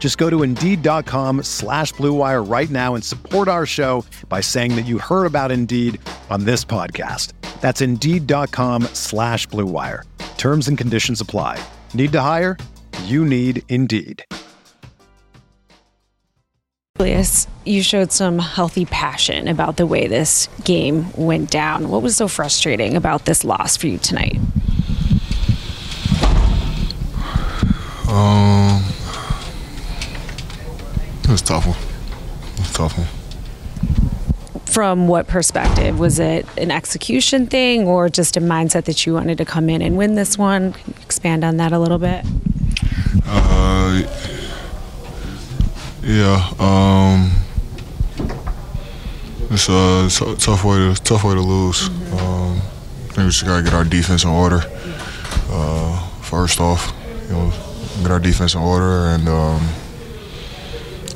Just go to Indeed.com/BlueWire right now and support our show by saying that you heard about Indeed on this podcast. That's Indeed.com/BlueWire. Terms and conditions apply. Need to hire? You need Indeed. Julius, you showed some healthy passion about the way this game went down. What was so frustrating about this loss for you tonight? It was a tough one. From what perspective? Was it an execution thing or just a mindset that you wanted to come in and win this one? Can you expand on that a little bit? It's a tough way to lose. Mm-hmm. I think we just gotta get our defense in order. First off, get our defense in order and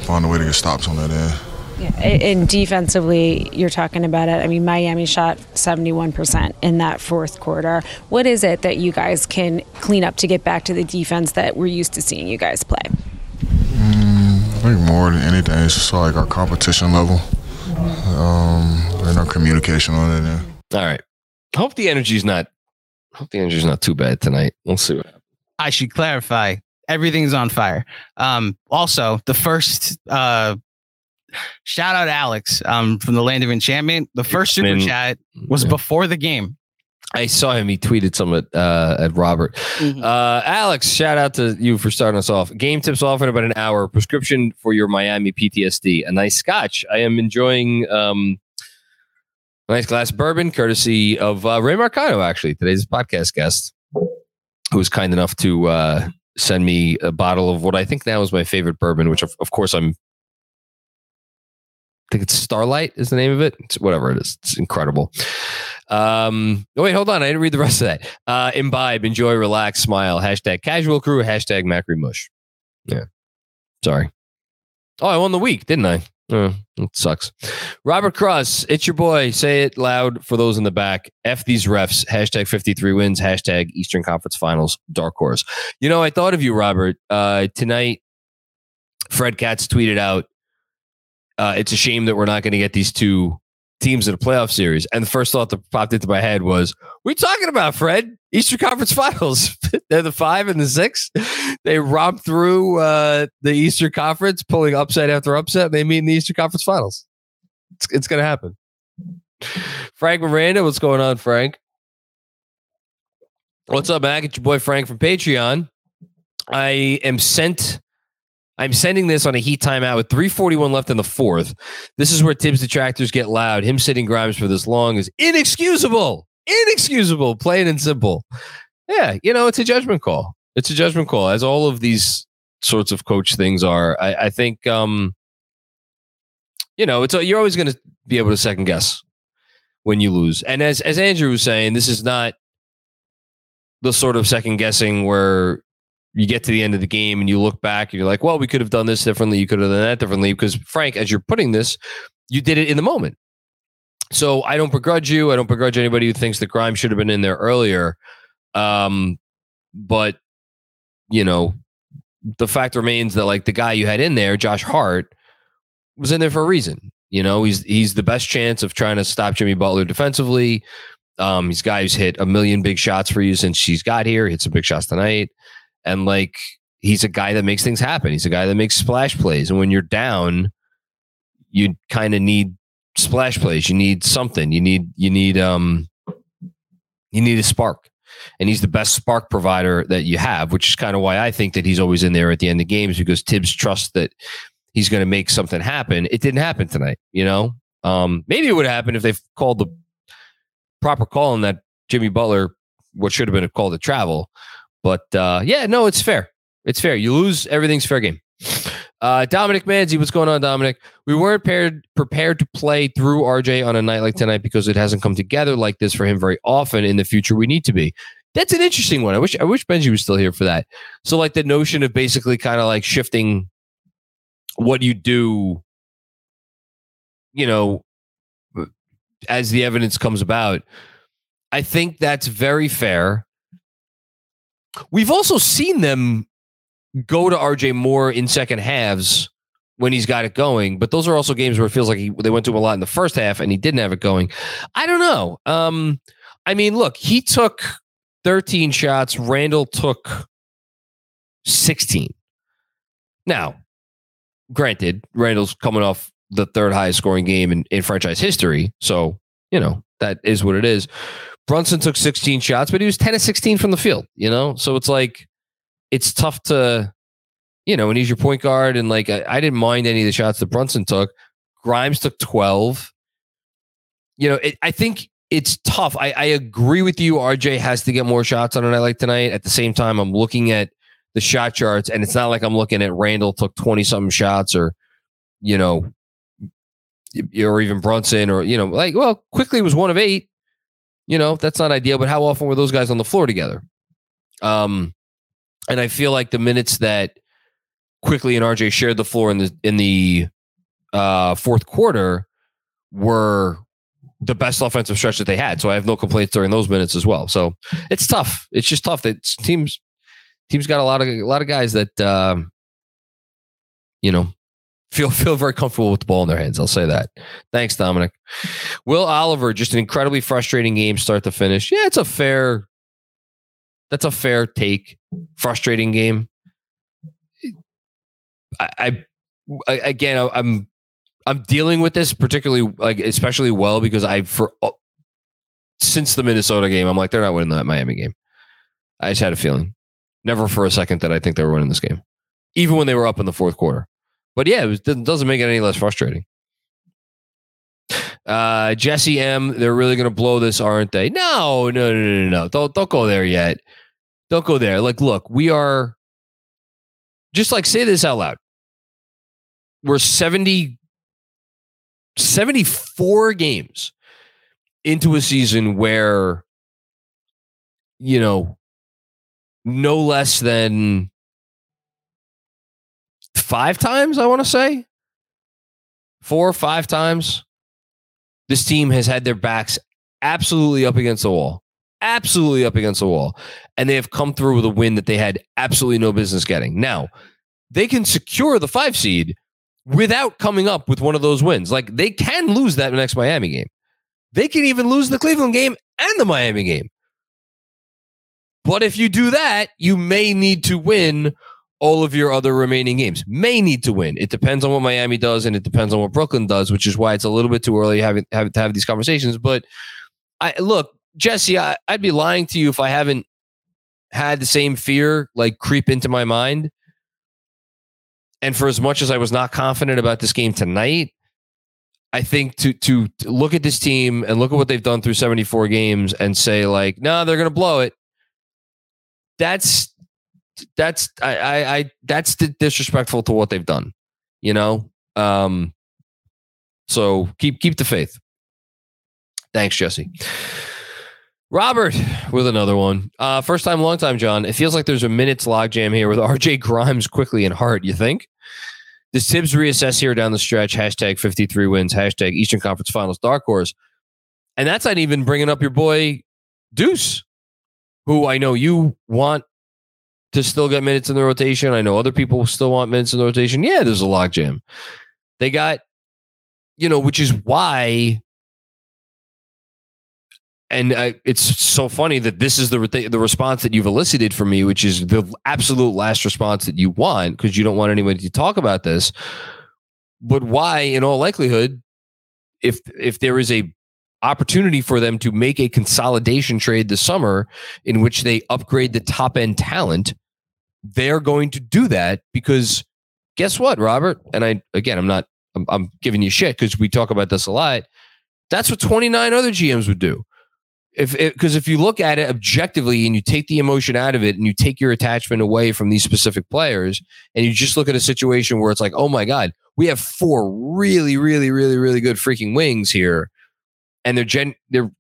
find a way to get stops on that end. Yeah, and defensively, you're talking about it. I mean, Miami shot 71% in that fourth quarter. What is it that you guys can clean up to get back to the defense that we're used to seeing you guys play? I think more than anything, it's just like our competition level and our communication on it. Yeah. All right. Hope the energy's not too bad tonight. We'll see what happens. I should clarify. Everything's on fire. Also, the first shout out Alex from the Land of Enchantment. The first super chat was before the game. I saw him. He tweeted some at Robert. Mm-hmm. Alex, shout out to you for starting us off. Game tips off in about an hour. Prescription for your Miami PTSD. A nice scotch. I am enjoying a nice glass bourbon, courtesy of Ray Marcano, actually, today's podcast guest, who was kind enough to send me a bottle of what I think now is my favorite bourbon, which of course I think it's Starlight is the name of it. It's whatever it is. It's incredible. Oh wait, hold on. I didn't read the rest of that. Imbibe, enjoy, relax, smile. Hashtag casual crew. Hashtag Macri mush. Yeah. Sorry. Oh, I won the week, didn't I? It sucks. Robert Cross, it's your boy. Say it loud for those in the back. F these refs. Hashtag 53 wins. Hashtag Eastern Conference Finals. Dark horse. I thought of you, Robert. Tonight, Fred Katz tweeted out, it's a shame that we're not going to get these two teams in a playoff series. And the first thought that popped into my head was, what are you talking about, Fred? Eastern Conference Finals. They're the 5 and the 6. They romped through the Eastern Conference, pulling upset after upset. And they meet in the Eastern Conference Finals. It's going to happen. Frank Miranda, what's going on, Frank? What's up, Mac? It's your boy Frank from Patreon. I'm sending this on a Heat timeout with 3:41 left in the fourth. This is where Tibbs' detractors get loud. Him sitting Grimes for this long is inexcusable. Inexcusable, plain and simple. Yeah, it's a judgment call. It's a judgment call, as all of these sorts of coach things are. I think, you're always going to be able to second guess when you lose. And as Andrew was saying, this is not the sort of second guessing where you get to the end of the game and you look back and you're like, well, we could have done this differently. You could have done that differently, because Frank, as you're putting this, you did it in the moment. So I don't begrudge you. I don't begrudge anybody who thinks that Grimes should have been in there earlier. But the fact remains that the guy you had in there, Josh Hart, was in there for a reason. He's the best chance of trying to stop Jimmy Butler defensively. He's a guy who's hit a million big shots for you since she's got here. He hit some big shots tonight. And he's a guy that makes things happen. He's a guy that makes splash plays. And when you're down, you kind of need splash plays. You need something. You need You need a spark. And he's the best spark provider that you have, which is kind of why I think that he's always in there at the end of games, because Tibbs trusts that he's going to make something happen. It didn't happen tonight, you know? Maybe it would have happened if they called the proper call on that Jimmy Butler, what should have been a call to travel. But yeah, no, it's fair. It's fair. You lose, everything's fair game. Dominic Manzi, what's going on, Dominic? We weren't prepared to play through RJ on a night like tonight because it hasn't come together like this for him very often. In the future, we need to be. That's an interesting one. I wish Benji was still here for that. So like the notion of basically kind of like shifting what you do, you know, as the evidence comes about. I think that's very fair. We've also seen them go to RJ more in second halves when he's got it going, but those are also games where it feels like they went to him a lot in the first half and he didn't have it going. I don't know. I mean, look, he took 13 shots. Randall took 16. Now, granted, Randall's coming off the third highest scoring game in franchise history. So, you know, that is what it is. Brunson took 16 shots, but he was 10 of 16 from the field, you know? So it's like, it's tough to, you know, and he's your point guard. And like, I didn't mind any of the shots that Brunson took. Grimes took 12. You know, I think it's tough. I agree with you. RJ has to get more shots on a night like tonight. At the same time, I'm looking at the shot charts, and it's not like I'm looking at Randall took 20 something shots, or, you know, or even Brunson, or, you know, like, well, Quickly was 1 of 8. You know, that's not ideal, but how often were those guys on the floor together? And I feel like the minutes that Quickly and RJ shared the floor in the fourth quarter were the best offensive stretch that they had. So I have no complaints during those minutes as well. So it's tough. It's just tough that teams got a lot of guys that you know, feel very comfortable with the ball in their hands. I'll say that. Thanks, Dominic. Will Oliver, just an incredibly frustrating game, start to finish. Yeah, it's a fair. That's a fair take. Frustrating game. I again, I'm dealing with this particularly, like, especially well, because since the Minnesota game, I'm like, they're not winning that Miami game. I just had a feeling, never for a second, that I think they were winning this game, even when they were up in the fourth quarter. But yeah, it doesn't make it any less frustrating. Jesse M, they're really going to blow this, aren't they? No. Don't go there yet. Don't go there. Like, look, we are, just like, say this out loud. We're 74 games into a season where, you know, no less than 5 times, I want to say, 4 or 5 times, this team has had their backs absolutely up against the wall. Absolutely up against the wall. And they have come through with a win that they had absolutely no business getting. Now, they can secure the 5 seed without coming up with one of those wins. Like, they can lose that next Miami game. They can even lose the Cleveland game and the Miami game. But if you do that, you may need to win all of your other remaining games. May need to win. It depends on what Miami does, and it depends on what Brooklyn does, which is why it's a little bit too early to have these conversations. But look, Jesse, I'd be lying to you if I haven't had the same fear like creep into my mind. And for as much as I was not confident about this game tonight, I think to look at this team and look at what they've done through 74 games and say, like, no, they're going to blow it. That's disrespectful to what they've done, you know? So keep the faith. Thanks, Jesse. Robert with another one. First time, long time, John. It feels like there's a minutes logjam here with RJ, Grimes, Quickly, and Hart, you think? Does Tibbs reassess here down the stretch? Hashtag 53 wins. Hashtag Eastern Conference Finals Dark Horse. And that's not even bringing up your boy, Deuce, who I know you want to still get minutes in the rotation. I know other people still want minutes in the rotation. Yeah, there's a logjam. They got, you know, which is why... And it's so funny that this is the response that you've elicited from me, which is the absolute last response that you want, because you don't want anybody to talk about this. But why, in all likelihood, if there is a opportunity for them to make a consolidation trade this summer in which they upgrade the top end talent, they're going to do that because guess what, Robert? And I'm giving you shit because we talk about this a lot. That's what 29 other GMs would do. Because if you look at it objectively and you take the emotion out of it and you take your attachment away from these specific players and you just look at a situation where it's like, oh my God, we have four really, really, really, really good freaking wings here. And there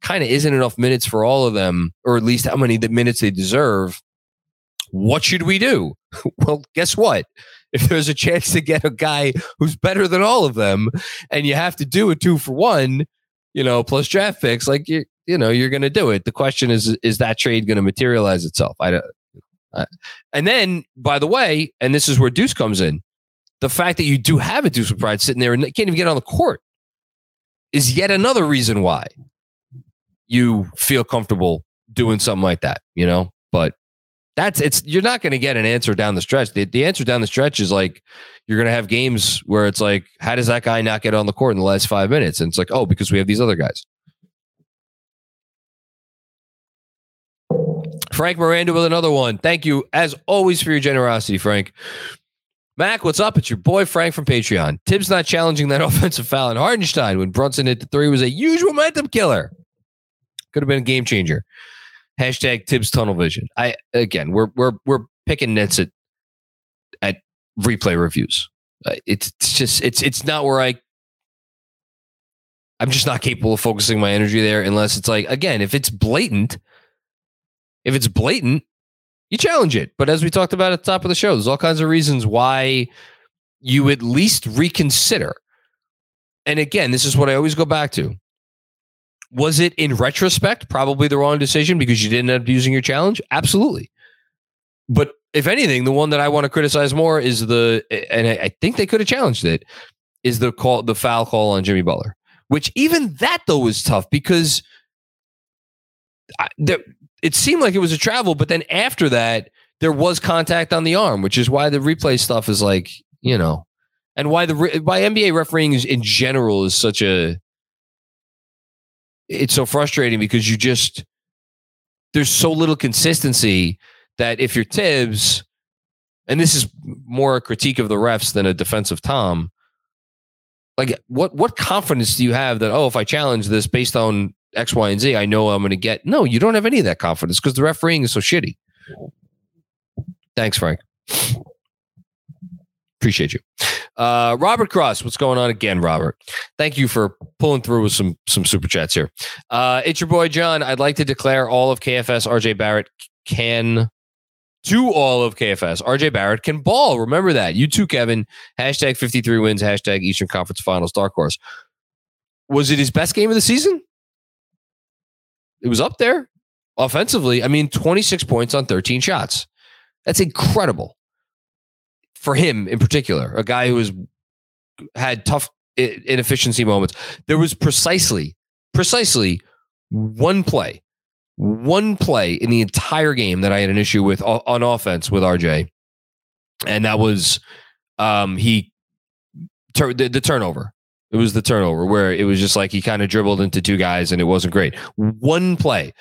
kind of isn't enough minutes for all of them, or at least how many the minutes they deserve. What should we do? Well, guess what? If there's a chance to get a guy who's better than all of them and you have to do a 2-for-1, plus draft picks, like, you're going to do it. The question is that trade going to materialize itself? And then, by the way, and this is where Deuce comes in, the fact that you do have a Deuce with Pride sitting there and they can't even get on the court is yet another reason why you feel comfortable doing something like that, but you're not going to get an answer down the stretch. The answer down the stretch is like, you're going to have games where it's like, how does that guy not get on the court in the last 5 minutes? And it's like, oh, because we have these other guys. Frank Miranda with another one. Thank you as always for your generosity, Frank. Mac, what's up? It's your boy, Frank from Patreon. Tibbs not challenging that offensive foul in Hardenstein when Brunson hit the three was a huge momentum killer. Could have been a game changer. # Tibbs tunnel vision. We're picking nits at replay reviews. It's not where I'm just not capable of focusing my energy there unless it's like, again, if it's blatant, you challenge it. But as we talked about at the top of the show, there's all kinds of reasons why you at least reconsider. And again, this is what I always go back to. Was it in retrospect probably the wrong decision because you didn't end up using your challenge? Absolutely. But if anything, the one that I want to criticize more is I think they could have challenged it, is the foul call on Jimmy Butler, which even that though was tough because it seemed like it was a travel, but then after that, there was contact on the arm, which is why the replay stuff is like, and why why NBA refereeing is, in general, is such a... It's so frustrating because there's so little consistency that if you're Tibbs, and this is more a critique of the refs than a defensive Tom, like what confidence do you have that, if I challenge this based on X, Y, and Z, I know I'm going to get... No, you don't have any of that confidence because the refereeing is so shitty. Thanks, Frank. Appreciate you. Robert Cross, what's going on again, Robert? Thank you for pulling through with some super chats here. It's your boy, John. I'd like to declare all of KFS. RJ Barrett can do all of KFS. RJ Barrett can ball. Remember that. You too, Kevin. # 53 wins. # Eastern Conference Finals. Dark Horse. Was it his best game of the season? It was up there offensively. 26 points on 13 shots. That's incredible. For him in particular, a guy who had tough inefficiency moments. There was precisely one play in the entire game that I had an issue with on offense with RJ. And that was the turnover. It was the turnover where it was just like he kind of dribbled into two guys and it wasn't great. One play.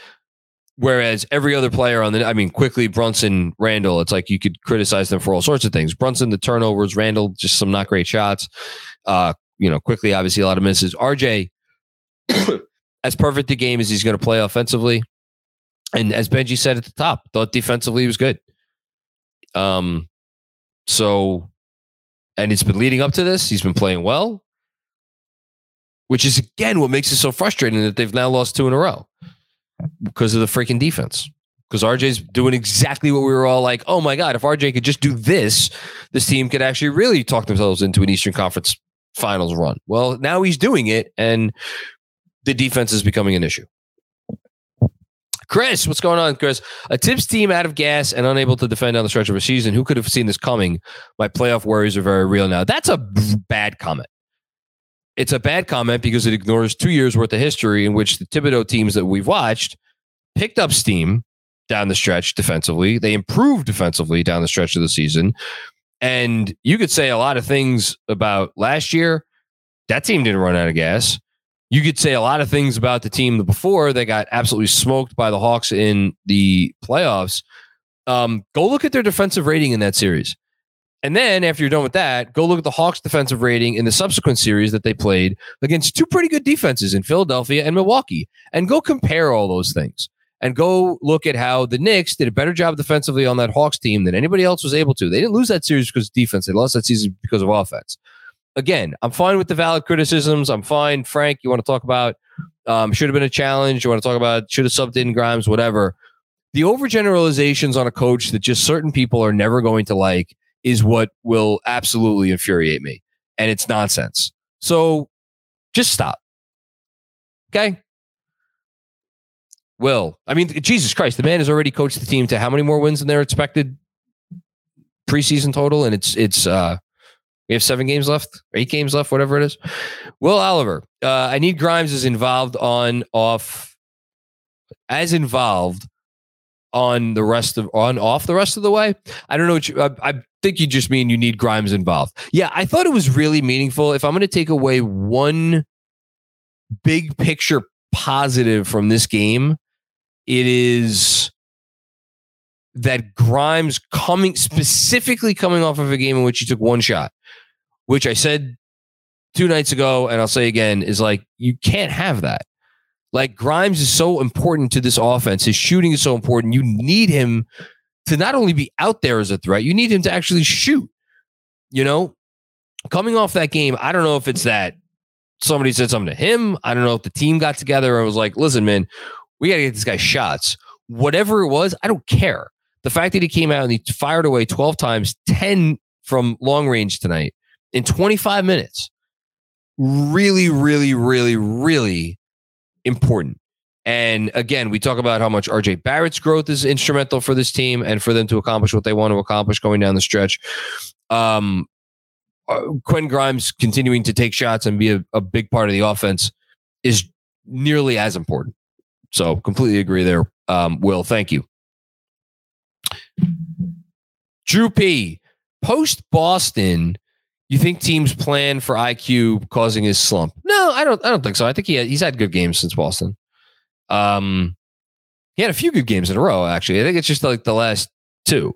Whereas every other player Quickly, Brunson, Randall, it's like you could criticize them for all sorts of things. Brunson, the turnovers, Randall, just some not great shots. Quickly, obviously a lot of misses. RJ, as perfect a game as he's going to play offensively. And as Benji said at the top, thought defensively he was good. And it's been leading up to this. He's been playing well, which is, again, what makes it so frustrating that they've now lost two in a row. Because of the freaking defense. Because RJ's doing exactly what we were all like, oh my God, if RJ could just do this, this team could actually really talk themselves into an Eastern Conference Finals run. Well, now he's doing it, and the defense is becoming an issue. Chris, what's going on, Chris? A Tibbs team out of gas and unable to defend on the stretch of a season. Who could have seen this coming? My playoff worries are very real now. That's a bad comment. It's a bad comment because it ignores 2 years worth of history in which the Thibodeau teams that we've watched picked up steam down the stretch defensively. They improved defensively down the stretch of the season. And you could say a lot of things about last year. That team didn't run out of gas. you could say a lot of things about the team before they got absolutely smoked by the Hawks in the playoffs. Go look at their defensive rating in that series. And then after you're done with that, go look at the Hawks defensive rating in the subsequent series that they played against two pretty good defenses in Philadelphia and Milwaukee, and go compare all those things and go look at how the Knicks did a better job defensively on that Hawks team than anybody else was able to. They didn't lose that series because of defense. They lost that season because of offense. Again, I'm fine with the valid criticisms. I'm fine. Frank, you want to talk about should have been a challenge. You want to talk about should have subbed in Grimes, whatever. The overgeneralizations on a coach that just certain people are never going to like is what will absolutely infuriate me. And it's nonsense. So just stop. Okay. Will, I mean, Jesus Christ, the man has already coached the team to how many more wins than their expected preseason total? And it's we have 7 games left, 8 games left, whatever it is. Will Oliver, I need Grimes as involved on off the rest of the way. I don't know what I think you just mean you need Grimes involved. Yeah, I thought it was really meaningful. If I'm going to take away one big picture positive from this game, it is that Grimes coming off of a game in which he took one shot, which I said 2 nights ago, and I'll say again, is like, you can't have that. Like, Grimes is so important to this offense. His shooting is so important. You need him to not only be out there as a threat, you need him to actually shoot, you know, coming off that game. I don't know if it's that somebody said something to him. I don't know if the team got together and was like, listen, man, we got to get this guy shots, whatever it was. I don't care. The fact that he came out and he fired away 12 times, 10 from long range tonight in 25 minutes, really, really, really, really important. And again, we talk about how much RJ Barrett's growth is instrumental for this team and for them to accomplish what they want to accomplish going down the stretch. Quentin Grimes continuing to take shots and be a big part of the offense is nearly as important. So completely agree there. Will, thank you. Drew P, post Boston, you think teams plan for IQ causing his slump? No, I don't think so. I think he's had good games since Boston. He had a few good games in a row, actually. I think it's just like the last 2.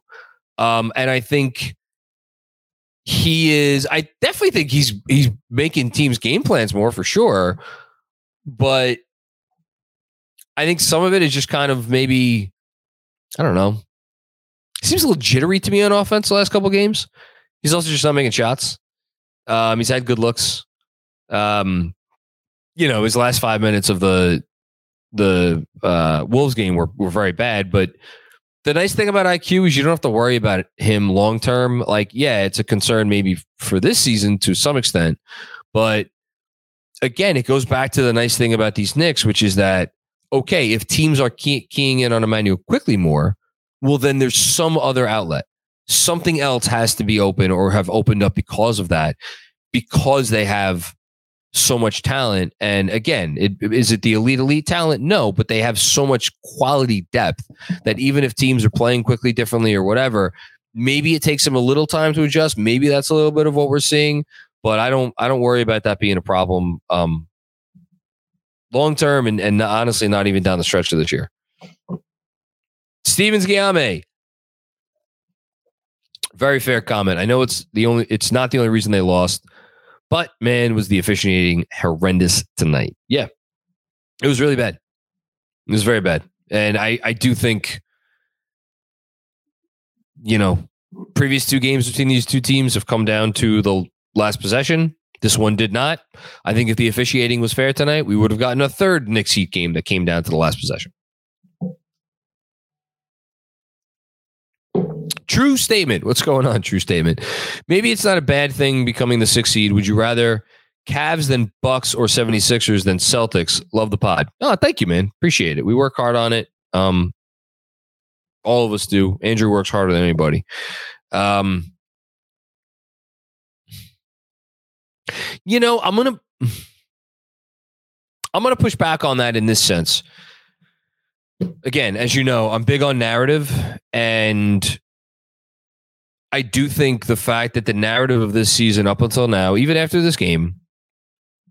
And I think he's making teams game plans more, for sure. But I think some of it is just kind of maybe, I don't know. He seems a little jittery to me on offense the last couple of games. He's also just not making shots. He's had good looks. You know, his last 5 minutes of the Wolves game were very bad. But the nice thing about IQ is you don't have to worry about him long term. Like, yeah, it's a concern maybe for this season to some extent. But again, it goes back to the nice thing about these Knicks, which is that, okay, if teams are keying in on Emmanuel Quickly more, well, then there's some other outlet. Something else has to be open or have opened up because of that, because they have so much talent. And again, is it the elite talent? No, but they have so much quality depth that even if teams are playing Quickly differently or whatever, maybe it takes them a little time to adjust. Maybe that's a little bit of what we're seeing, but I don't worry about that being a problem long term and honestly, not even down the stretch of this year. Stevens Guillaume. Very fair comment. I know it's not the only reason they lost, but man, was the officiating horrendous tonight. Yeah. It was really bad. It was very bad. And I do think, you know, previous 2 games between these 2 teams have come down to the last possession. This one did not. I think if the officiating was fair tonight, we would have gotten a 3rd Knicks Heat game that came down to the last possession. True statement. What's going on? True statement. Maybe it's not a bad thing becoming the 6th seed. Would you rather Cavs than Bucks or 76ers than Celtics? Love the pod. Oh, thank you, man. Appreciate it. We work hard on it. All of us do. Andrew works harder than anybody. You know, I'm gonna push back on that in this sense. Again, as you know, I'm big on narrative, and I do think the fact that the narrative of this season up until now, even after this game,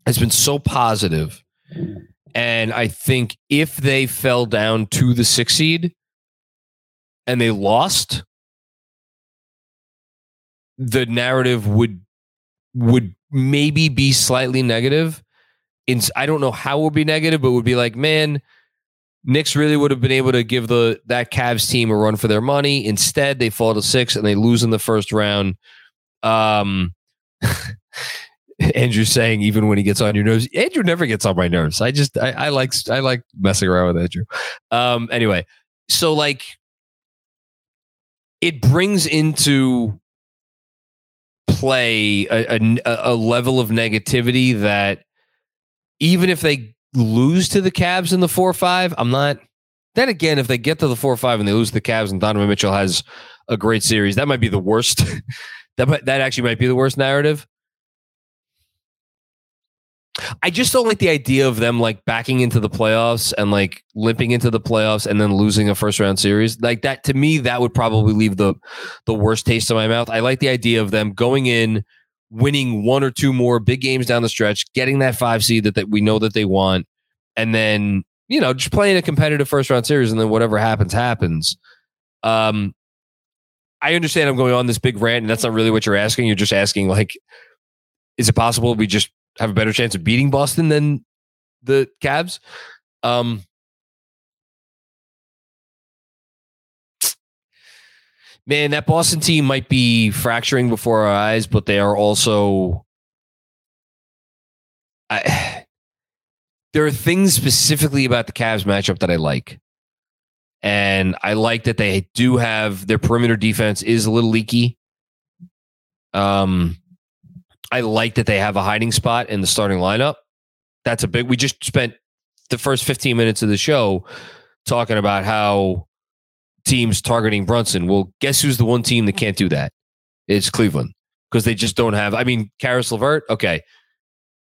has been so positive And I think if they fell down to the 6 seed and they lost, the narrative would maybe be slightly negative. I don't know how it would be negative, but it would be like, man, Knicks really would have been able to give that Cavs team a run for their money. Instead, they fall to 6 and they lose in the first round. Andrew's saying, even when he gets on your nerves, Andrew never gets on my nerves. I like messing around with Andrew. Anyway, so like it brings into play a level of negativity that even if they lose to the Cavs in the 4-5, I'm not. Then again, if they get to the 4-5 and they lose to the Cavs and Donovan Mitchell has a great series, that might be the worst. that actually might be the worst narrative. I just don't like the idea of them like backing into the playoffs and like limping into the playoffs and then losing a first round series like that. To me, that would probably leave the worst taste in my mouth. I like the idea of them going in, winning one or two more big games down the stretch, getting that 5 seed that we know that they want. And then, you know, just playing a competitive first round series. And then whatever happens, happens. I understand I'm going on this big rant and that's not really what you're asking. You're just asking like, is it possible we just have a better chance of beating Boston than the Cavs? Man, that Boston team might be fracturing before our eyes, but they are also... there are things specifically about the Cavs matchup that I like. And I like that they do have... Their perimeter defense is a little leaky. I like that they have a hiding spot in the starting lineup. That's a big... We just spent the first 15 minutes of the show talking about how teams targeting Brunson. Well, guess who's the one team that can't do that? It's Cleveland. Because they just don't have... I mean, Caris LeVert, okay.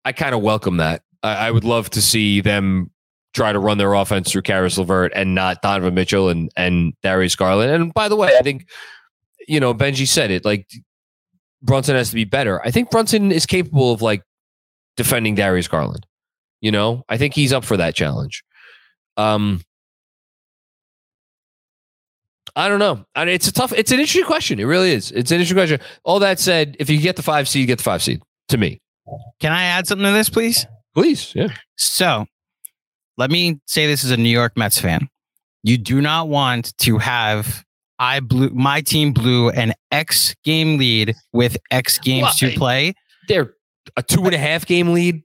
I kind of welcome that. I would love to see them try to run their offense through Caris LeVert and not Donovan Mitchell and Darius Garland. And by the way, I think, you know, Benji said it, like... Brunson has to be better. I think Brunson is capable of like defending Darius Garland. You know, I think he's up for that challenge. I don't know. I mean, it's an interesting question. It really is. It's an interesting question. All that said, if you get the 5 seed, get the 5 seed to me. Can I add something to this, please? Please. Yeah. So let me say this as a New York Mets fan. You do not want to have my team blew an X game lead with X games to play. They're a 2.5 game lead.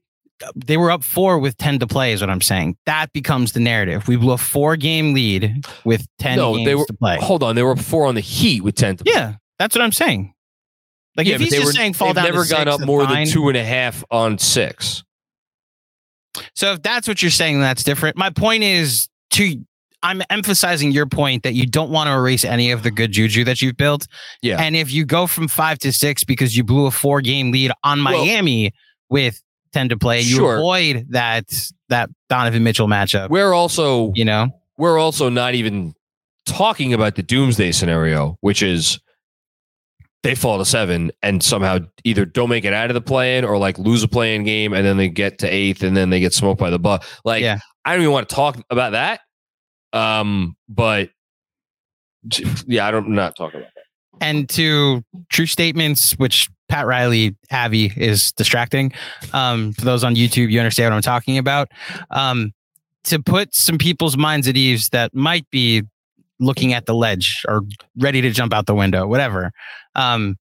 They were up 4 with 10 to play is what I'm saying. That becomes the narrative. We blew a 4 game lead with 10 games to play. Hold on. They were up 4 on the Heat with 10 to play. Yeah, that's what I'm saying. Like if he's just saying fall down to 6. They've never gone up more than 2.5 on 6. So if that's what you're saying, that's different. My point is I'm emphasizing your point that you don't want to erase any of the good juju that you've built. Yeah. And if you go from 5 to 6 because you blew a 4 game lead on Miami with 10 to play, you avoid that Donovan Mitchell matchup. We're also not even talking about the doomsday scenario, which is they fall to 7 and somehow either don't make it out of the play-in or like lose a play-in game and then they get to 8th and then they get smoked by the Bucks. Like yeah. I don't even want to talk about that. But yeah, I'm not talking about that. And to true statements, which Pat Riley, Abby is distracting. For those on YouTube, you understand what I'm talking about. To put some people's minds at ease that might be looking at the ledge or ready to jump out the window, whatever.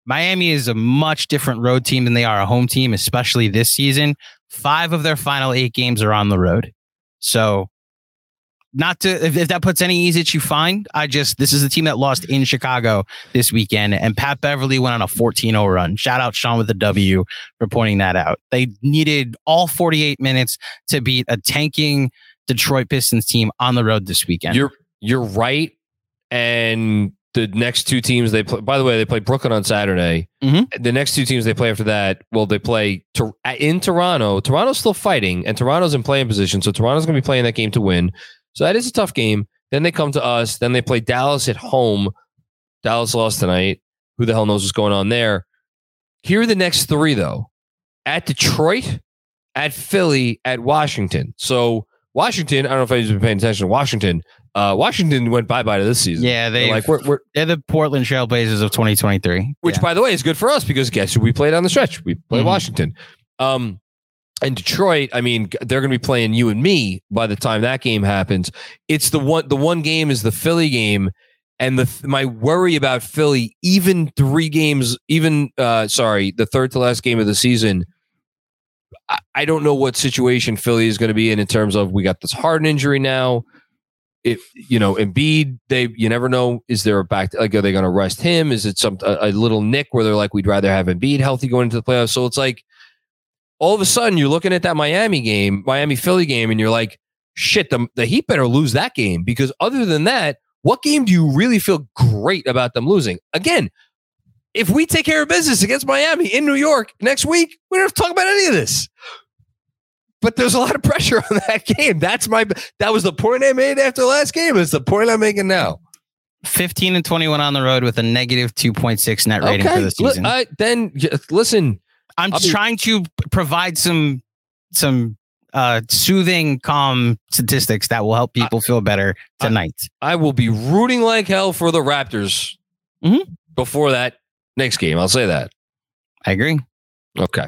Miami is a much different road team than they are a home team, especially this season. 5 of their final 8 games are on the road. So if that puts any ease at you, fine. This is the team that lost in Chicago this weekend, and Pat Beverly went on a 14-0 run. Shout out Sean with the W for pointing that out. They needed all 48 minutes to beat a tanking Detroit Pistons team on the road this weekend. You're right. And the next 2 teams they play, by the way, they play Brooklyn on Saturday. Mm-hmm. The next 2 teams they play after that, well, they play in Toronto. Toronto's still fighting, and Toronto's in playing position, so Toronto's going to be playing that game to win. So that is a tough game. Then they come to us. Then they play Dallas at home. Dallas lost tonight. Who the hell knows what's going on there? Here are the next 3, though. At Detroit, at Philly, at Washington. So Washington, I don't know if anybody's been paying attention to Washington. Washington went bye-bye to this season. Yeah, they're the Portland Trail Blazers of 2023. Which, by the way, is good for us because guess who we played on the stretch? We played Washington. And Detroit, I mean, they're going to be playing you and me by the time that game happens. It's the one game is the Philly game. And my worry about Philly, even three games, the third to last game of the season, I don't know what situation Philly is going to be in terms of we got this Harden injury now. If you know Embiid, you never know. Is there a back? Like, are they going to rest him? Is it a little nick where they're like, we'd rather have Embiid healthy going into the playoffs? So it's like all of a sudden you're looking at that Miami Philly game, and you're like, shit, the Heat better lose that game because other than that, what game do you really feel great about them losing? Again, if we take care of business against Miami in New York next week, we don't have to talk about any of this. But there's a lot of pressure on that game. That was the point I made after the last game. It's the point I'm making now. 15-21 on the road with a negative 2.6 net rating for the season. Listen, I'm trying to provide some soothing, calm statistics that will help people feel better tonight. I will be rooting like hell for the Raptors before that next game. I'll say that. I agree. Okay.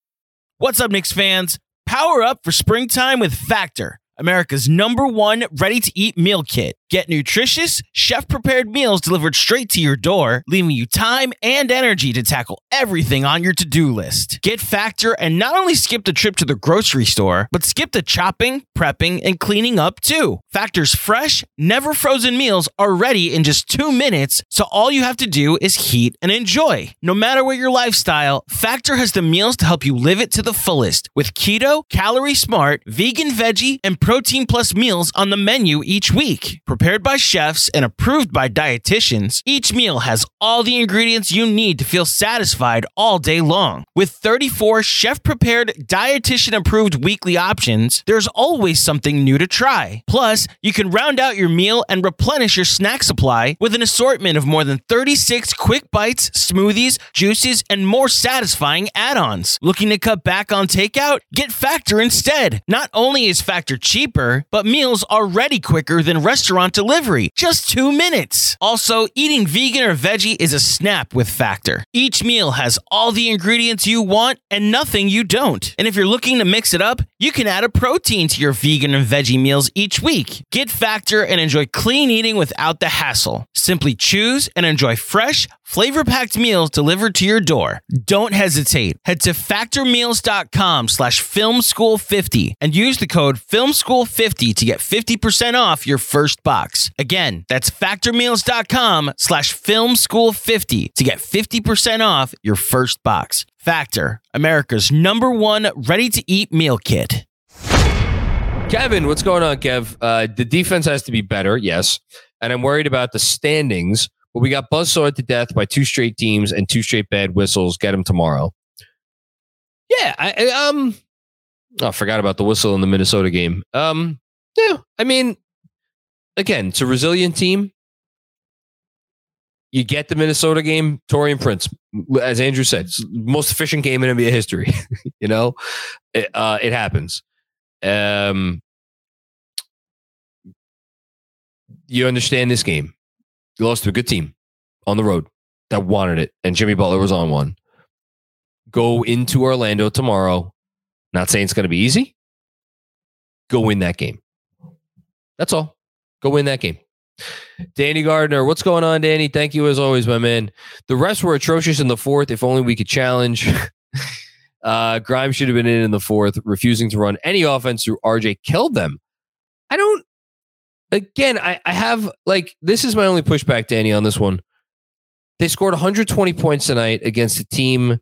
What's up, Knicks fans? Power up for springtime with Factor, America's #1 ready-to-eat meal kit. Get nutritious, chef-prepared meals delivered straight to your door, leaving you time and energy to tackle everything on your to-do list. Get Factor and not only skip the trip to the grocery store, but skip the chopping, prepping, and cleaning up too. Factor's fresh, never-frozen meals are ready in just 2 minutes, so all you have to do is heat and enjoy. No matter what your lifestyle, Factor has the meals to help you live it to the fullest with keto, calorie smart, vegan veggie, and protein plus meals on the menu each week. prepared by chefs and approved by dietitians, each meal has all the ingredients you need to feel satisfied all day long. With 34 chef-prepared, dietitian-approved weekly options, there's always something new to try. Plus, you can round out your meal and replenish your snack supply with an assortment of more than 36 quick bites, smoothies, juices, and more satisfying add-ons. Looking to cut back on takeout? Get Factor instead. Not only is Factor cheaper, but meals are ready quicker than restaurant delivery. Just 2 minutes. Also, eating vegan or veggie is a snap with Factor. Each meal has all the ingredients you want and nothing you don't. And if you're looking to mix it up, you can add a protein to your vegan and veggie meals each week. Get Factor and enjoy clean eating without the hassle. Simply choose and enjoy fresh, flavor-packed meals delivered to your door. Don't hesitate. Head to factormeals.com/filmschool50 and use the code filmschool50 to get 50% off your first box. Again, that's factormeals.com/filmschool50 to get 50% off your first box. Factor, America's #1 ready-to-eat meal kit. Kevin, what's going on, Kev? The defense has to be better, yes. And I'm worried about the standings. But we got buzzsawed to death by two straight teams and two straight bad whistles. Get them tomorrow. Yeah, I forgot about the whistle in the Minnesota game. Yeah, I mean, again, it's a resilient team. You get the Minnesota game, Taurean Prince, as Andrew said, it's the most efficient game in NBA history. You know, it happens. You understand this game. You lost to a good team on the road that wanted it, and Jimmy Butler was on one. Go into Orlando tomorrow. Not saying it's going to be easy. Go win that game. That's all. Go win that game. Danny Gardner, what's going on, Danny? Thank you as always, my man. The refs were atrocious in the fourth. If only we could challenge. Grimes should have been in the fourth. Refusing to run any offense through RJ killed them. I have, like, this is my only pushback, Danny, on this one. They scored 120 points tonight against a team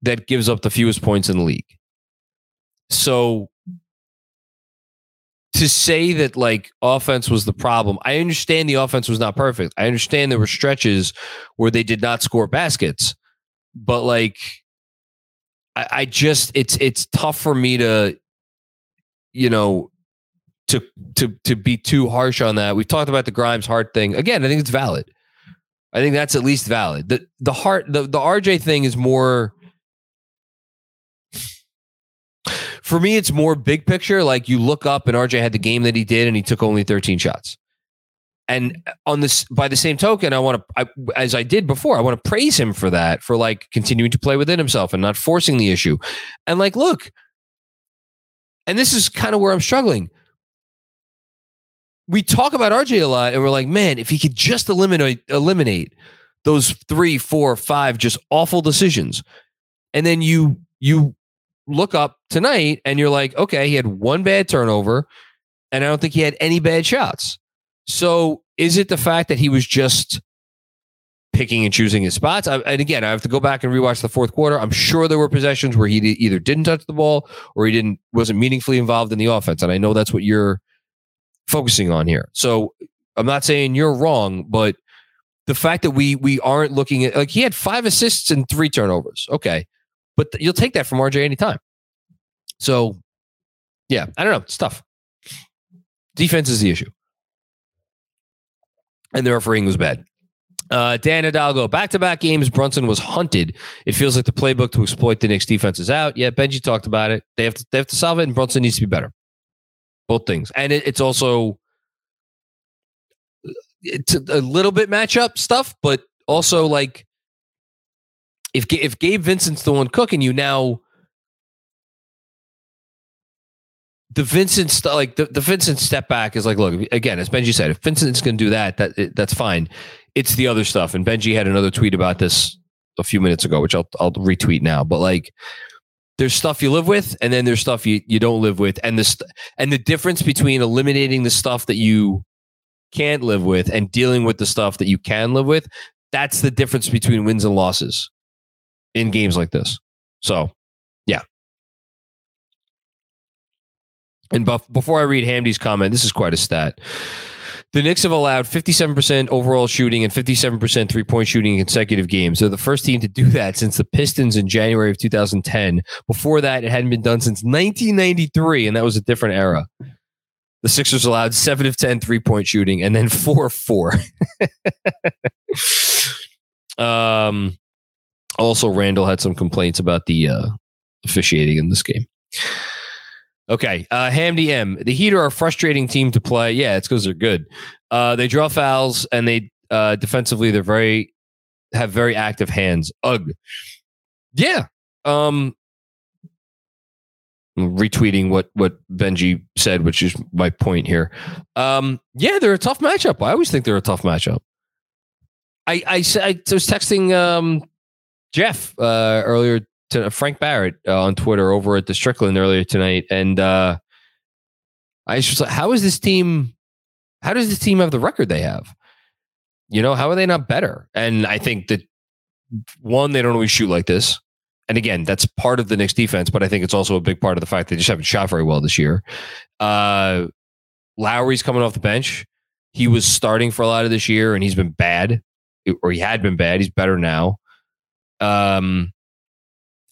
that gives up the fewest points in the league. So to say that, like, offense was the problem, I understand the offense was not perfect. I understand there were stretches where they did not score baskets, but, like, I just, it's tough for me to, you know, to be too harsh on that. We've talked about the Grimes heart thing. Again, I think it's valid. I think that's at least valid. The RJ thing is more, for me, it's more big picture. Like, you look up and RJ had the game that he did and he took only 13 shots. And on this, by the same token, as I did before, I want to praise him for that, for, like, continuing to play within himself and not forcing the issue. And, like, look, and this is kind of where I'm struggling. We talk about RJ a lot, and we're like, man, if he could just eliminate those 3, 4, 5 just awful decisions. And then you look up tonight, and you're like, okay, he had one bad turnover, and I don't think he had any bad shots. So is it the fact that he was just picking and choosing his spots? And again, I have to go back and rewatch the fourth quarter. I'm sure there were possessions where he either didn't touch the ball or he wasn't meaningfully involved in the offense. And I know that's what you're focusing on here. So I'm not saying you're wrong, but the fact that we aren't looking at, like, he had 5 assists and 3 turnovers. Okay. But you'll take that from RJ anytime. So yeah, I don't know. It's tough. Defense is the issue. And the refereeing was bad. Dan Hidalgo, back-to-back games, Brunson was hunted. It feels like the playbook to exploit the Knicks defense is out. Yeah, Benji talked about it. They have to solve it, and Brunson needs to be better. Both things. And it's also, it's a little bit matchup stuff, but also, like, if Gabe Vincent's the one cooking you now, the Vincent step back is like, look, again, as Benji said, if Vincent's going to do that's fine. It's the other stuff. And Benji had another tweet about this a few minutes ago, which I'll retweet now. But, like, there's stuff you live with, and then there's stuff you don't live with. And the difference between eliminating the stuff that you can't live with and dealing with the stuff that you can live with, that's the difference between wins and losses in games like this. So, yeah. And before I read Hamdi's comment, this is quite a stat. The Knicks have allowed 57% overall shooting and 57% three-point shooting in consecutive games. They're the first team to do that since the Pistons in January of 2010. Before that, it hadn't been done since 1993, and that was a different era. The Sixers allowed 7 of 10 three-point shooting and then 4 of 4. Also, Randall had some complaints about the officiating in this game. Okay, Hamdi M. The Heat are a frustrating team to play. Yeah, it's because they're good. They draw fouls, and they defensively they're very active hands. Ugh. Yeah. I'm retweeting what Benji said, which is my point here. Yeah, they're a tough matchup. I always think they're a tough matchup. I was texting Jeff earlier. To Frank Barrett on Twitter over at the Strickland earlier tonight. And I was just like, how does this team have the record they have? You know, how are they not better? And I think that one, they don't always shoot like this. And again, that's part of the Knicks defense, but I think it's also a big part of the fact they just haven't shot very well this year. Lowry's coming off the bench. He was starting for a lot of this year and he's been bad, or he had been bad. He's better now.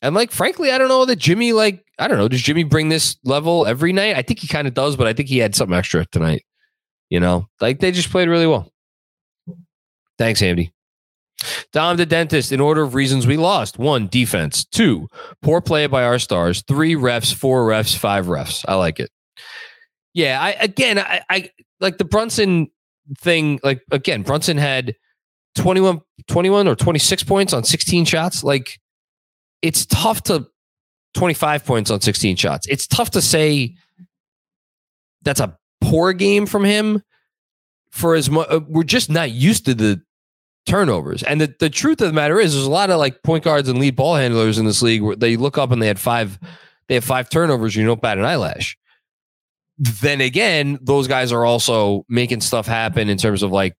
And like, frankly, I don't know that Jimmy, does Jimmy bring this level every night? I think he kind of does, but I think he had something extra tonight. You know, like they just played really well. Thanks, Andy. Dom the Dentist, in order of reasons we lost. 1, defense. 2, poor play by our stars. 3, refs. 4 refs. 5 refs. I like it. Yeah. I like the Brunson thing. Like, again, Brunson had 21 or 26 points on 16 shots. Like, it's tough to 25 points on 16 shots. It's tough to say that's a poor game from him for as much. We're just not used to the turnovers. And the truth of the matter is there's a lot of like point guards and lead ball handlers in this league where they look up and they have five turnovers. You don't bat an eyelash. Then again, those guys are also making stuff happen in terms of like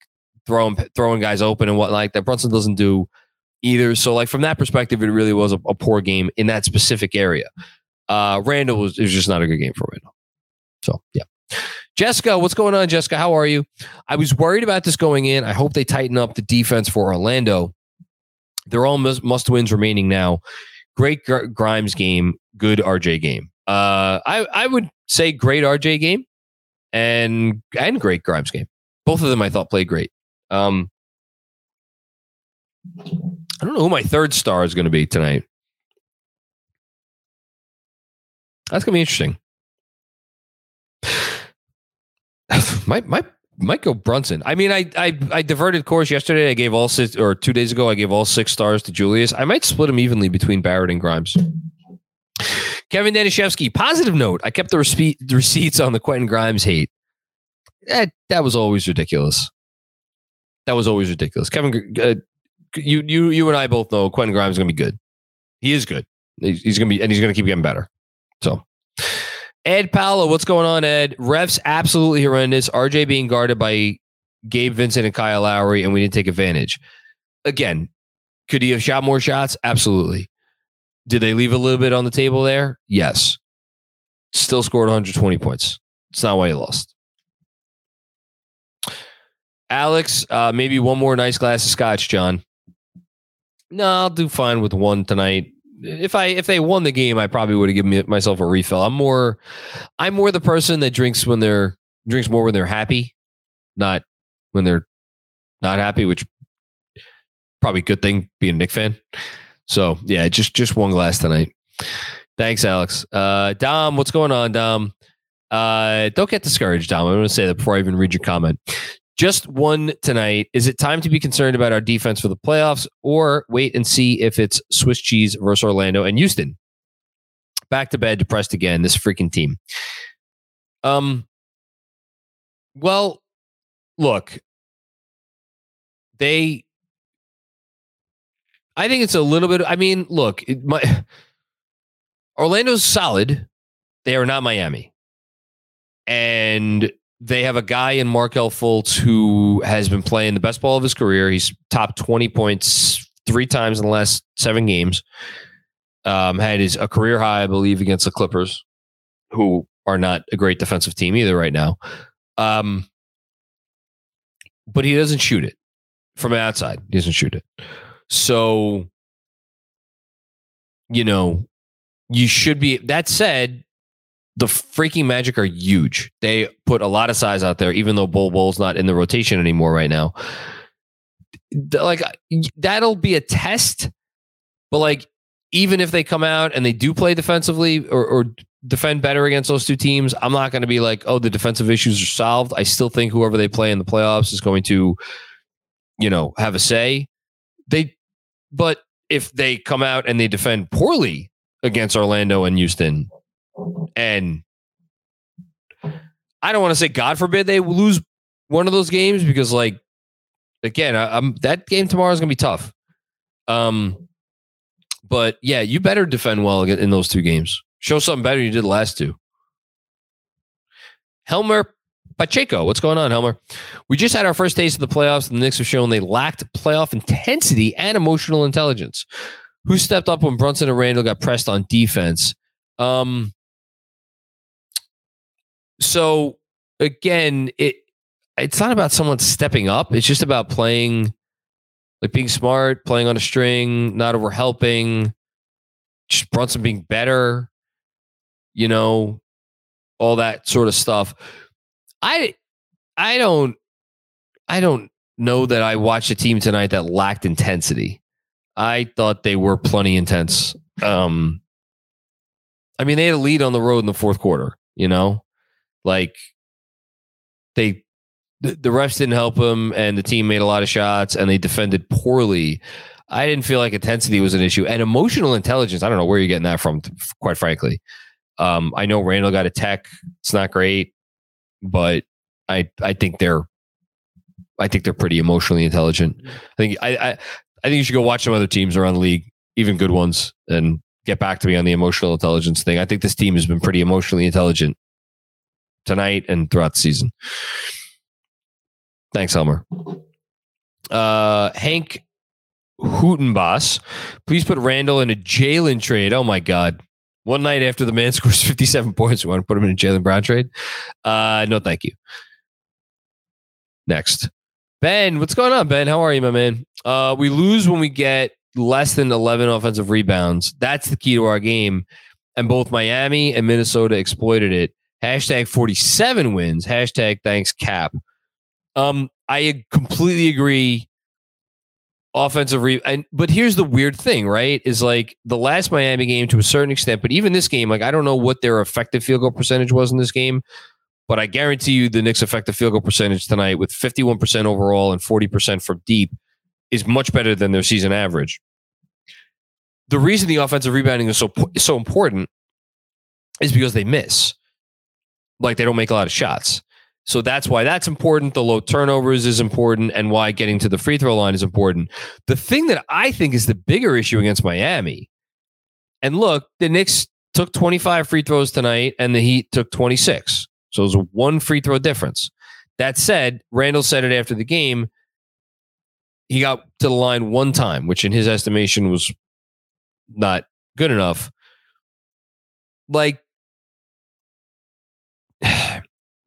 throwing guys open and what like that. Brunson doesn't do either. So like from that perspective, it really was a poor game in that specific area. Randall was just not a good game for Randall. So yeah. Jessica, what's going on, Jessica? How are you? I was worried about this going in. I hope they tighten up the defense for Orlando. They're all must wins remaining now. Great Grimes game. Good RJ game. I would say great RJ game and great Grimes game. Both of them I thought played great. I don't know who my third star is going to be tonight. That's going to be interesting. Might go Brunson. I mean, I diverted course yesterday. I gave all 6, or 2 days ago, I gave all 6 stars to Julius. I might split them evenly between Barrett and Grimes. Kevin Danishevsky, positive note. I kept the receipts on the Quentin Grimes hate. That was always ridiculous. Kevin, you and I both know Quentin Grimes is going to be good. He is good. He's going to be, and he's going to keep getting better. So Ed Paolo, what's going on, Ed? Refs absolutely horrendous. RJ being guarded by Gabe Vincent and Kyle Lowry, and we didn't take advantage. Again, could he have shot more shots? Absolutely. Did they leave a little bit on the table there? Yes. Still scored 120 points. It's not why he lost. Alex, maybe one more nice glass of scotch, John. No, I'll do fine with one tonight. If they won the game, I probably would have given myself a refill. I'm more the person that drinks more when they're happy, not when they're not happy, which probably a good thing being a Knicks fan. So yeah, just one glass tonight. Thanks, Alex. Dom, what's going on, Dom? Don't get discouraged, Dom. I'm going to say that before I even read your comment. Just one tonight. Is it time to be concerned about our defense for the playoffs, or wait and see if it's Swiss cheese versus Orlando and Houston? Back to bed, depressed again. This freaking team. Well, look, I think it's a little bit. I mean, look, Orlando's solid. They are not Miami, and they have a guy in Markelle Fultz who has been playing the best ball of his career. He's top 20 points 3 times in the last 7 games. Had a career high, I believe, against the Clippers, who are not a great defensive team either right now. but he doesn't shoot it from outside. He doesn't shoot it. So, you know, you should be. That said, the freaking Magic are huge. They put a lot of size out there, even though Bol Bol's not in the rotation anymore right now. Like, that'll be a test. But like, even if they come out and they do play defensively or defend better against those two teams, I'm not going to be like, oh, the defensive issues are solved. I still think whoever they play in the playoffs is going to, you know, have a say. But if they come out and they defend poorly against Orlando and Houston, and I don't want to say, God forbid, they lose one of those games, because like, again, that game tomorrow is going to be tough. But yeah, you better defend well in those two games. Show something better than you did the last two. Helmer Pacheco. What's going on, Helmer? We just had our first taste of the playoffs, and the Knicks have shown they lacked playoff intensity and emotional intelligence. Who stepped up when Brunson and Randall got pressed on defense? So, again, it's not about someone stepping up. It's just about playing, like being smart, playing on a string, not overhelping, just Brunson being better, you know, all that sort of stuff. I don't know that I watched a team tonight that lacked intensity. I thought they were plenty intense. I mean, they had a lead on the road in the fourth quarter, you know, like the refs didn't help them, and the team made a lot of shots, and they defended poorly. I didn't feel like intensity was an issue. And emotional intelligence, I don't know where you're getting that from, quite frankly. I know Randall got a tech. It's not great, but I think they're pretty emotionally intelligent. I think you should go watch some other teams around the league, even good ones, and get back to me on the emotional intelligence thing. I think this team has been pretty emotionally intelligent tonight and throughout the season. Thanks, Elmer. Hank Hootenboss, please put Randall in a Jalen trade. Oh my God. One night after the man scores 57 points, we want to put him in a Jalen Brown trade? No, thank you. Next. Ben, what's going on, Ben? How are you, my man? We lose when we get less than 11 offensive rebounds. That's the key to our game. And both Miami and Minnesota exploited it. Hashtag 47 wins. Hashtag thanks, Cap. I completely agree. But here's the weird thing, right? Is like the last Miami game to a certain extent, but even this game, like I don't know what their effective field goal percentage was in this game, but I guarantee you the Knicks' effective field goal percentage tonight with 51% overall and 40% from deep is much better than their season average. The reason the offensive rebounding is so important is because they miss. Like they don't make a lot of shots. So that's why that's important. The low turnovers is important, and why getting to the free throw line is important. The thing that I think is the bigger issue against Miami, and look, the Knicks took 25 free throws tonight and the Heat took 26. So it was a one free throw difference. That said, Randall said it after the game. He got to the line one time, which in his estimation was not good enough. Like,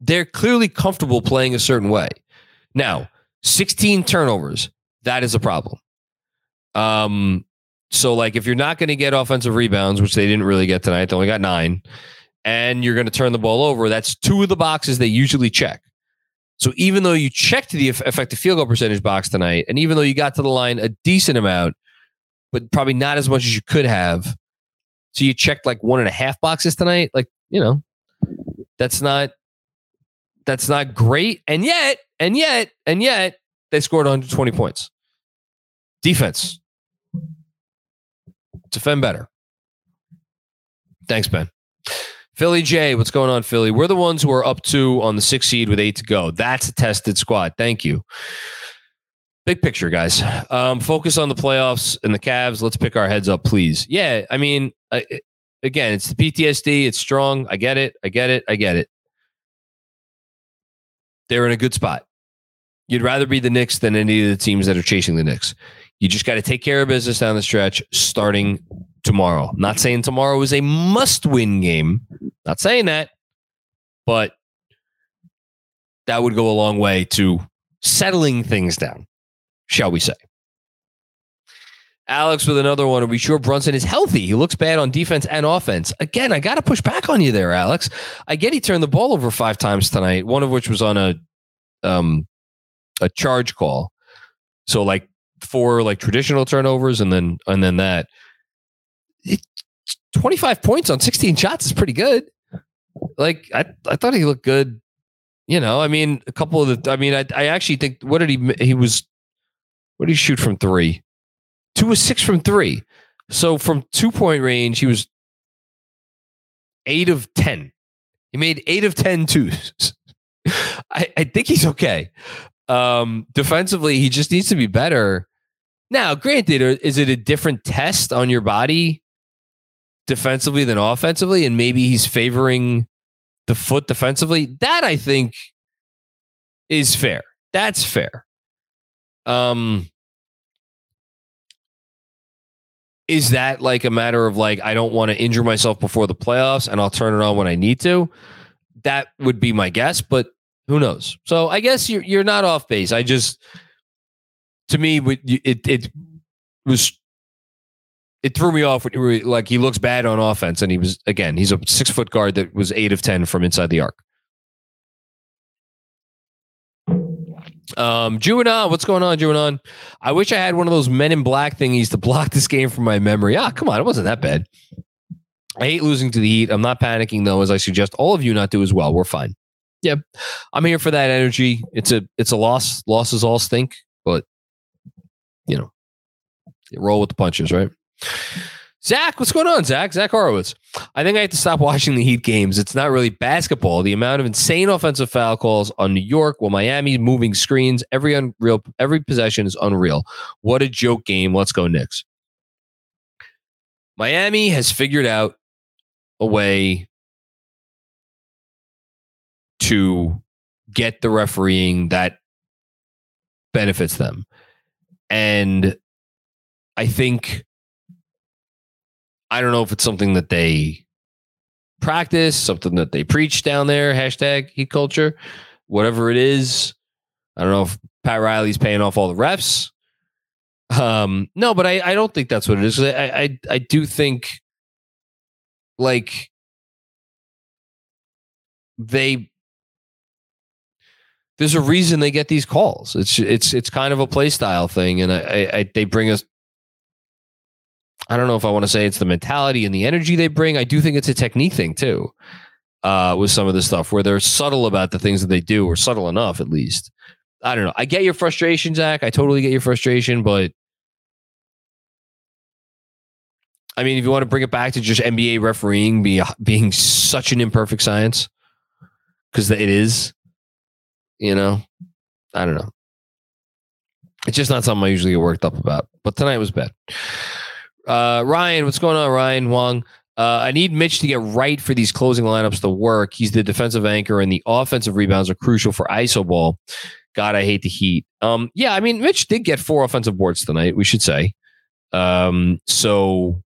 they're clearly comfortable playing a certain way. Now, 16 turnovers, that is a problem. So, like, if you're not going to get offensive rebounds, which they didn't really get tonight, they only got 9, and you're going to turn the ball over, that's 2 of the boxes they usually check. So, even though you checked the effective field goal percentage box tonight, and even though you got to the line a decent amount, but probably not as much as you could have, so you checked like 1.5 boxes tonight, like, you know, that's not great. And yet, they scored 120 points. Defense. Defend better. Thanks, Ben. Philly J, what's going on, Philly? We're the ones who are up 2 on the 6th seed with 8 to go. That's a tested squad. Thank you. Big picture, guys. Focus on the playoffs and the Cavs. Let's pick our heads up, please. Yeah, I mean, again, it's the PTSD. It's strong. I get it. They're in a good spot. You'd rather be the Knicks than any of the teams that are chasing the Knicks. You just got to take care of business down the stretch starting tomorrow. Not saying tomorrow is a must-win game. Not saying that. But that would go a long way to settling things down, shall we say. Alex with another one. Are we sure Brunson is healthy? He looks bad on defense and offense. Again, I got to push back on you there, Alex. I get he turned the ball over 5 times tonight, one of which was on a charge call. So like 4 traditional turnovers and then that. 25 points on 16 shots is pretty good. Like I thought he looked good. You know, I mean, a couple of the, I mean, I actually think, what did he shoot from 3? 2 of 6 from 3. So from 2-point range, he was 8 of 10. He made 8 of 10 twos. I think he's okay. Defensively, he just needs to be better. Now, granted, is it a different test on your body defensively than offensively? And maybe he's favoring the foot defensively. That I think is fair. That's fair. Is that like a matter of like, I don't want to injure myself before the playoffs and I'll turn it on when I need to? That would be my guess, but who knows? So I guess you're not off base. I just, to me, it threw me off. Like he looks bad on offense and he was, again, he's a 6-foot guard that was 8 of 10 from inside the arc. Juanon, what's going on, Juanon? I wish I had one of those Men in Black thingies to block this game from my memory. Ah, come on, it wasn't that bad. I hate losing to the Heat. I'm not panicking though, as I suggest all of you not do as well. We're fine. Yep, I'm here for that energy. It's a loss. Losses all stink, but you know, roll with the punches, right? Zach, what's going on, Zach? Zach Horowitz. I think I have to stop watching the Heat games. It's not really basketball. The amount of insane offensive foul calls on New York, while Miami moving screens, every possession is unreal. What a joke game. Let's go, Knicks. Miami has figured out a way to get the refereeing that benefits them. And I think, I don't know if it's something that they practice, something that they preach down there, #HeatCulture, whatever it is. I don't know if Pat Riley's paying off all the refs. No, but I don't think that's what it is. I do think like there's a reason they get these calls. It's kind of a play style thing. And they bring us, I don't know if I want to say it's the mentality and the energy they bring. I do think it's a technique thing too, with some of the stuff where they're subtle about the things that they do, or subtle enough at least. I don't know. I get your frustration, Zach. I totally get your frustration, but I mean, if you want to bring it back to just NBA refereeing being such an imperfect science, because it is, you know, I don't know. It's just not something I usually get worked up about, but tonight was bad. Ryan, what's going on, Ryan Wong? I need Mitch to get right for these closing lineups to work. He's the defensive anchor, and the offensive rebounds are crucial for ISO ball. God, I hate the Heat. Yeah, I mean, Mitch did get 4 offensive boards tonight, we should say. So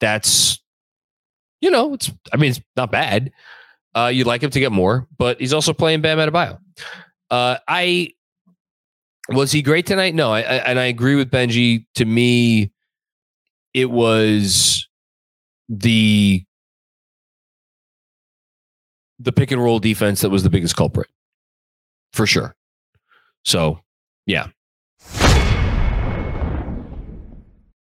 that's, you know, it's not bad. You'd like him to get more, but he's also playing Bam Adebayo. Was he great tonight? No, and I agree with Benji. To me, it was the pick and roll defense that was the biggest culprit, for sure. So, yeah,